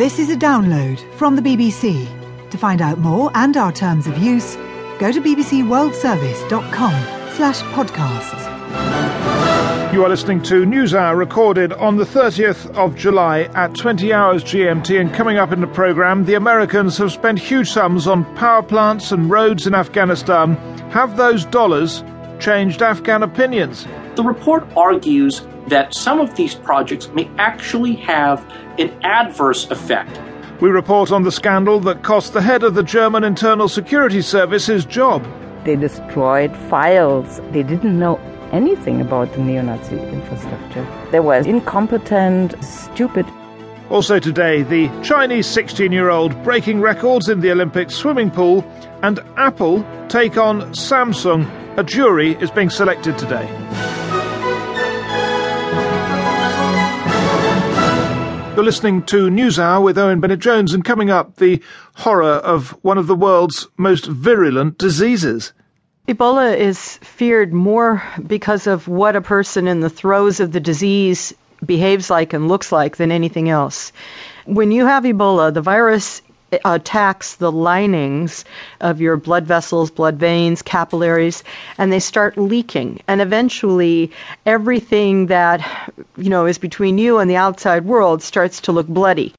This is a download from the BBC. To find out more and our terms of use, go to bbcworldservice.com/podcasts. You are listening to NewsHour, recorded on the 30th of July at 20 hours GMT, and coming up in the programme, the Americans have spent huge sums on power plants and roads in Afghanistan. Have those dollars changed Afghan opinions? The report argues that some of these projects may actually have an adverse effect. We report on the scandal that cost the head of the German Internal Security Service his job. They destroyed files. They didn't know anything about the neo-Nazi infrastructure. They were incompetent, stupid. Also today, the Chinese 16-year-old breaking records in the Olympic swimming pool, and Apple take on Samsung. A jury is being selected today. You're listening to NewsHour with Owen Bennett-Jones, and coming up, the horror of one of the world's most virulent diseases. Ebola is feared more because of what a person in the throes of the disease behaves like and looks like than anything else. When you have Ebola, the virus attacks the linings of your blood vessels, blood veins, capillaries, and they start leaking. And eventually everything that, is between you and the outside world starts to look bloody.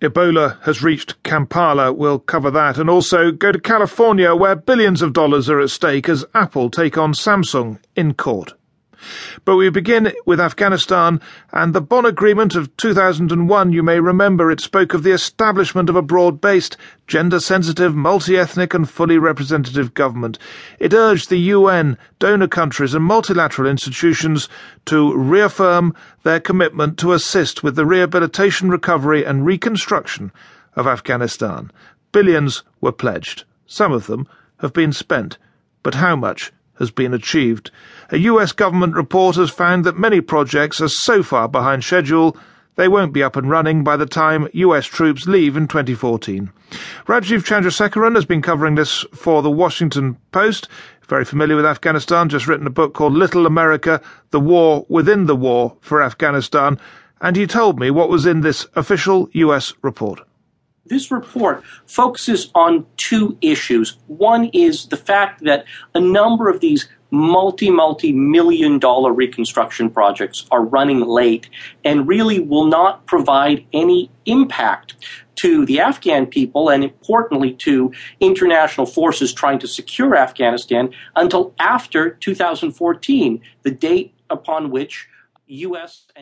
Ebola has reached Kampala. We'll cover that, and also go to California, where billions of dollars are at stake as Apple take on Samsung in court. But we begin with Afghanistan and the Bonn Agreement of 2001. You may remember it spoke of the establishment of a broad-based, gender-sensitive, multi-ethnic and fully representative government. It urged the UN, donor countries and multilateral institutions to reaffirm their commitment to assist with the rehabilitation, recovery and reconstruction of Afghanistan. Billions were pledged. Some of them have been spent. But how much has been achieved? A US government report has found that many projects are so far behind schedule they won't be up and running by the time US troops leave in 2014. Rajiv Chandrasekharan has been covering this for the Washington Post, very familiar with Afghanistan, just written a book called Little America, The War Within the War for Afghanistan, and he told me what was in this official US report. This report focuses on two issues. One is the fact that a number of these multi-million dollar reconstruction projects are running late and really will not provide any impact to the Afghan people, and importantly to international forces trying to secure Afghanistan, until after 2014, the date upon which U.S. and